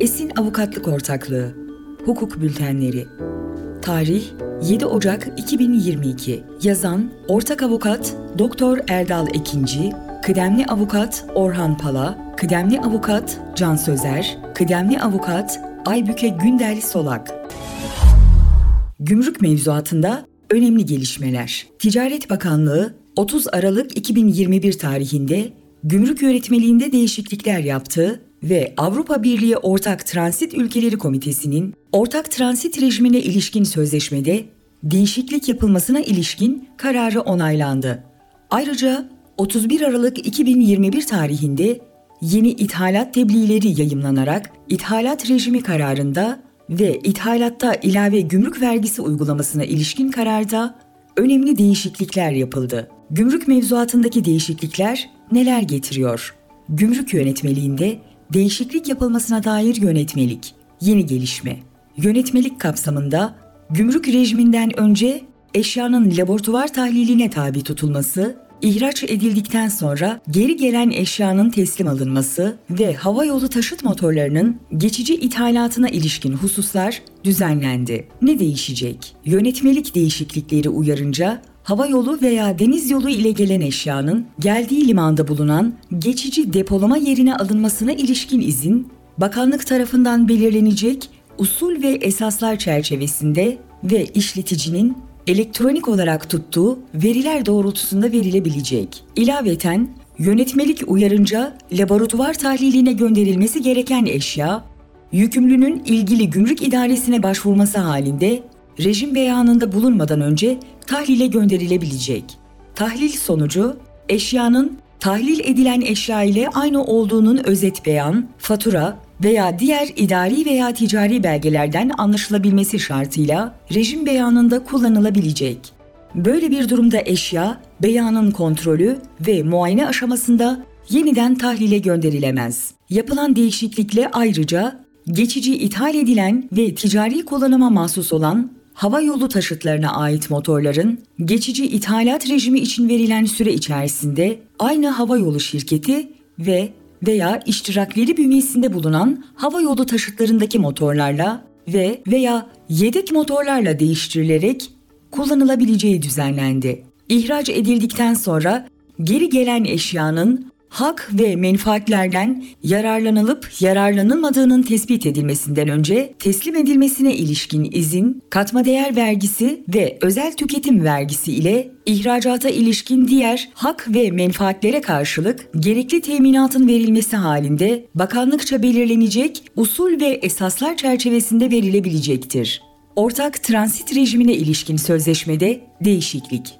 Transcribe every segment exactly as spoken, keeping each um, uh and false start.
Esin Avukatlık Ortaklığı Hukuk Bültenleri. Tarih yedi Ocak iki bin yirmi iki. Yazan Ortak Avukat doktor Erdal Ekinci, Kıdemli Avukat Orhan Pala, Kıdemli Avukat Can Sözer, Kıdemli Avukat Aybüke Günder Solak. Gümrük mevzuatında önemli gelişmeler. Ticaret Bakanlığı otuz Aralık iki bin yirmi bir tarihinde gümrük yönetmeliğinde değişiklikler yaptı ve Avrupa Birliği Ortak Transit Ülkeleri Komitesi'nin ortak transit rejimine ilişkin sözleşmede değişiklik yapılmasına ilişkin kararı onaylandı. Ayrıca otuz bir Aralık iki bin yirmi bir tarihinde yeni ithalat tebliğleri yayımlanarak ithalat rejimi kararında ve ithalatta ilave gümrük vergisi uygulamasına ilişkin kararda önemli değişiklikler yapıldı. Gümrük mevzuatındaki değişiklikler neler getiriyor? Gümrük yönetmeliğinde değişiklik yapılmasına dair yönetmelik. Yeni gelişme. Yönetmelik kapsamında gümrük rejiminden önce eşyanın laboratuvar tahliline tabi tutulması, ihraç edildikten sonra geri gelen eşyanın teslim alınması ve havayolu taşıt motorlarının geçici ithalatına ilişkin hususlar düzenlendi. Ne değişecek? Yönetmelik değişiklikleri uyarınca havayolu veya deniz yolu ile gelen eşyanın geldiği limanda bulunan geçici depolama yerine alınmasına ilişkin izin, bakanlık tarafından belirlenecek usul ve esaslar çerçevesinde ve işleticinin elektronik olarak tuttuğu veriler doğrultusunda verilebilecek. İlaveten, yönetmelik uyarınca laboratuvar tahliline gönderilmesi gereken eşya, yükümlünün ilgili gümrük idaresine başvurması halinde rejim beyanında bulunmadan önce tahlile gönderilebilecek. Tahlil sonucu, eşyanın tahlil edilen eşya ile aynı olduğunun özet beyan, fatura veya diğer idari veya ticari belgelerden anlaşılabilmesi şartıyla rejim beyanında kullanılabilecek. Böyle bir durumda eşya, beyanın kontrolü ve muayene aşamasında yeniden tahlile gönderilemez. Yapılan değişiklikle ayrıca geçici ithal edilen ve ticari kullanıma mahsus olan havayolu taşıtlarına ait motorların geçici ithalat rejimi için verilen süre içerisinde aynı havayolu şirketi ve veya iştirakleri bünyesinde bulunan havayolu taşıtlarındaki motorlarla ve veya yedek motorlarla değiştirilerek kullanılabileceği düzenlendi. İhraç edildikten sonra geri gelen eşyanın hak ve menfaatlerden yararlanılıp yararlanılmadığının tespit edilmesinden önce teslim edilmesine ilişkin izin, katma değer vergisi ve özel tüketim vergisi ile ihracata ilişkin diğer hak ve menfaatlere karşılık gerekli teminatın verilmesi halinde bakanlıkça belirlenecek usul ve esaslar çerçevesinde verilebilecektir. Ortak transit rejimine ilişkin sözleşmede değişiklik.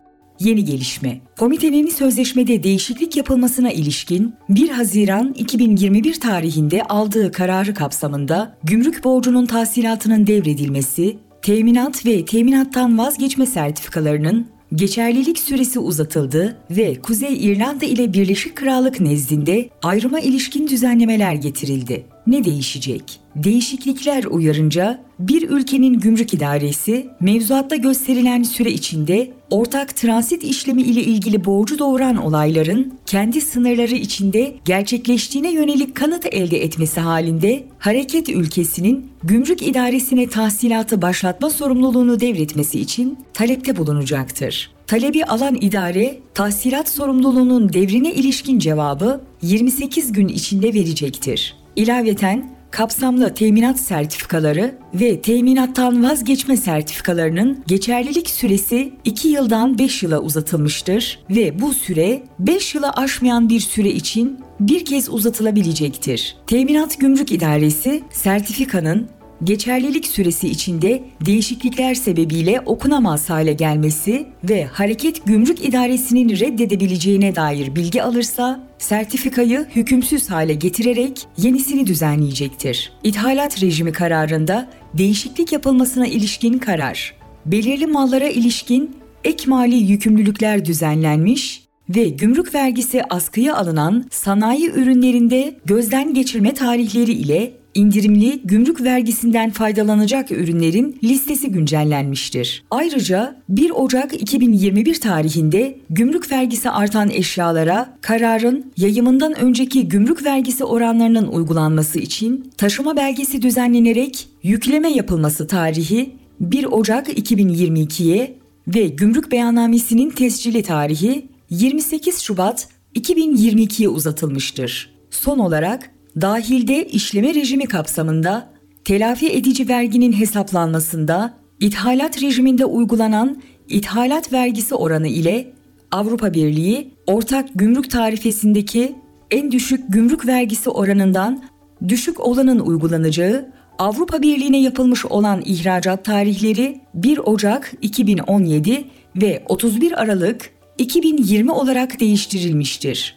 Yeni gelişme. Komitenin sözleşmede değişiklik yapılmasına ilişkin bir Haziran iki bin yirmi bir tarihinde aldığı kararı kapsamında gümrük borcunun tahsilatının devredilmesi, teminat ve teminattan vazgeçme sertifikalarının geçerlilik süresi uzatıldı ve Kuzey İrlanda ile Birleşik Krallık nezdinde ayrıma ilişkin düzenlemeler getirildi. Ne değişecek? Değişiklikler uyarınca bir ülkenin gümrük idaresi mevzuatta gösterilen süre içinde ortak transit işlemi ile ilgili borcu doğuran olayların kendi sınırları içinde gerçekleştiğine yönelik kanıt elde etmesi halinde hareket ülkesinin gümrük idaresine tahsilatı başlatma sorumluluğunu devretmesi için talepte bulunacaktır. Talebi alan idare, tahsilat sorumluluğunun devrine ilişkin cevabı yirmi sekiz gün içinde verecektir. İlaveten, kapsamlı teminat sertifikaları ve teminattan vazgeçme sertifikalarının geçerlilik süresi iki yıldan beş yıla uzatılmıştır ve bu süre beş yıla aşmayan bir süre için bir kez uzatılabilecektir. Teminat Gümrük İdaresi, sertifikanın geçerlilik süresi içinde değişiklikler sebebiyle okunamaz hale gelmesi ve hareket gümrük idaresinin reddedebileceğine dair bilgi alırsa, sertifikayı hükümsüz hale getirerek yenisini düzenleyecektir. İthalat rejimi kararında değişiklik yapılmasına ilişkin karar, belirli mallara ilişkin ek mali yükümlülükler düzenlenmiş ve gümrük vergisi askıya alınan sanayi ürünlerinde gözden geçirme tarihleri ile indirimli gümrük vergisinden faydalanacak ürünlerin listesi güncellenmiştir. Ayrıca bir Ocak iki bin yirmi bir tarihinde gümrük vergisi artan eşyalara kararın yayımından önceki gümrük vergisi oranlarının uygulanması için taşıma belgesi düzenlenerek yükleme yapılması tarihi bir Ocak iki bin yirmi iki'ye ve gümrük beyannamesinin tescili tarihi yirmi sekiz Şubat iki bin yirmi iki'ye uzatılmıştır. Son olarak dahilde işleme rejimi kapsamında telafi edici verginin hesaplanmasında ithalat rejiminde uygulanan ithalat vergisi oranı ile Avrupa Birliği ortak gümrük tarifesindeki en düşük gümrük vergisi oranından düşük olanın uygulanacağı Avrupa Birliği'ne yapılmış olan ihracat tarihleri bir Ocak iki bin on yedi ve otuz bir Aralık iki bin yirmi olarak değiştirilmiştir.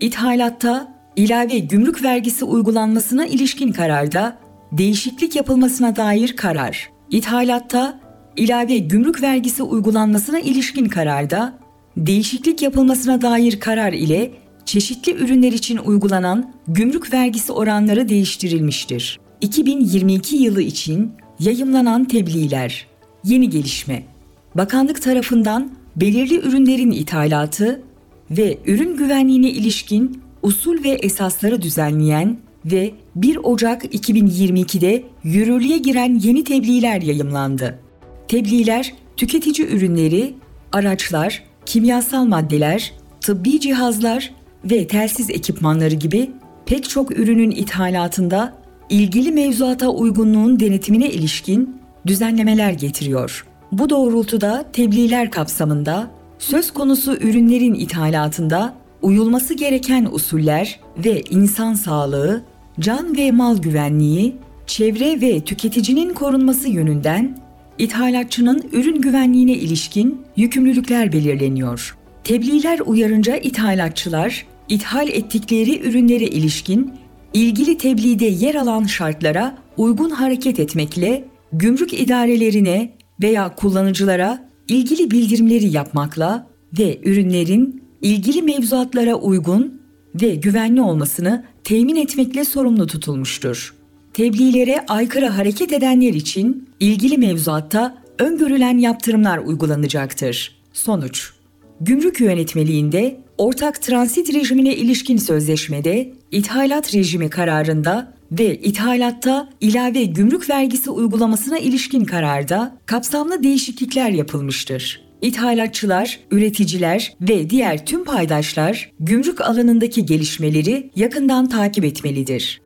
İthalatta ilave gümrük vergisi uygulanmasına ilişkin kararda değişiklik yapılmasına dair karar. İthalatta ilave gümrük vergisi uygulanmasına ilişkin kararda değişiklik yapılmasına dair karar ile çeşitli ürünler için uygulanan gümrük vergisi oranları değiştirilmiştir. iki bin yirmi iki yılı için yayımlanan tebliğler. Yeni gelişme. Bakanlık tarafından belirli ürünlerin ithalatı ve ürün güvenliğine ilişkin usul ve esasları düzenleyen ve bir Ocak iki bin yirmi iki'de yürürlüğe giren yeni tebliğler yayımlandı. Tebliğler, tüketici ürünleri, araçlar, kimyasal maddeler, tıbbi cihazlar ve telsiz ekipmanları gibi pek çok ürünün ithalatında ilgili mevzuata uygunluğun denetimine ilişkin düzenlemeler getiriyor. Bu doğrultuda tebliğler kapsamında söz konusu ürünlerin ithalatında uyulması gereken usuller ve insan sağlığı, can ve mal güvenliği, çevre ve tüketicinin korunması yönünden ithalatçının ürün güvenliğine ilişkin yükümlülükler belirleniyor. Tebliğler uyarınca ithalatçılar, ithal ettikleri ürünlere ilişkin ilgili tebliğde yer alan şartlara uygun hareket etmekle, gümrük idarelerine veya kullanıcılara ilgili bildirimleri yapmakla ve ürünlerin ilgili mevzuatlara uygun ve güvenli olmasını temin etmekle sorumlu tutulmuştur. Tebliğlere aykırı hareket edenler için ilgili mevzuatta öngörülen yaptırımlar uygulanacaktır. Sonuç. Gümrük yönetmeliğinde, ortak transit rejimine ilişkin sözleşmede, ithalat rejimi kararında ve ithalatta ilave gümrük vergisi uygulamasına ilişkin kararda kapsamlı değişiklikler yapılmıştır. İthalatçılar, üreticiler ve diğer tüm paydaşlar gümrük alanındaki gelişmeleri yakından takip etmelidir.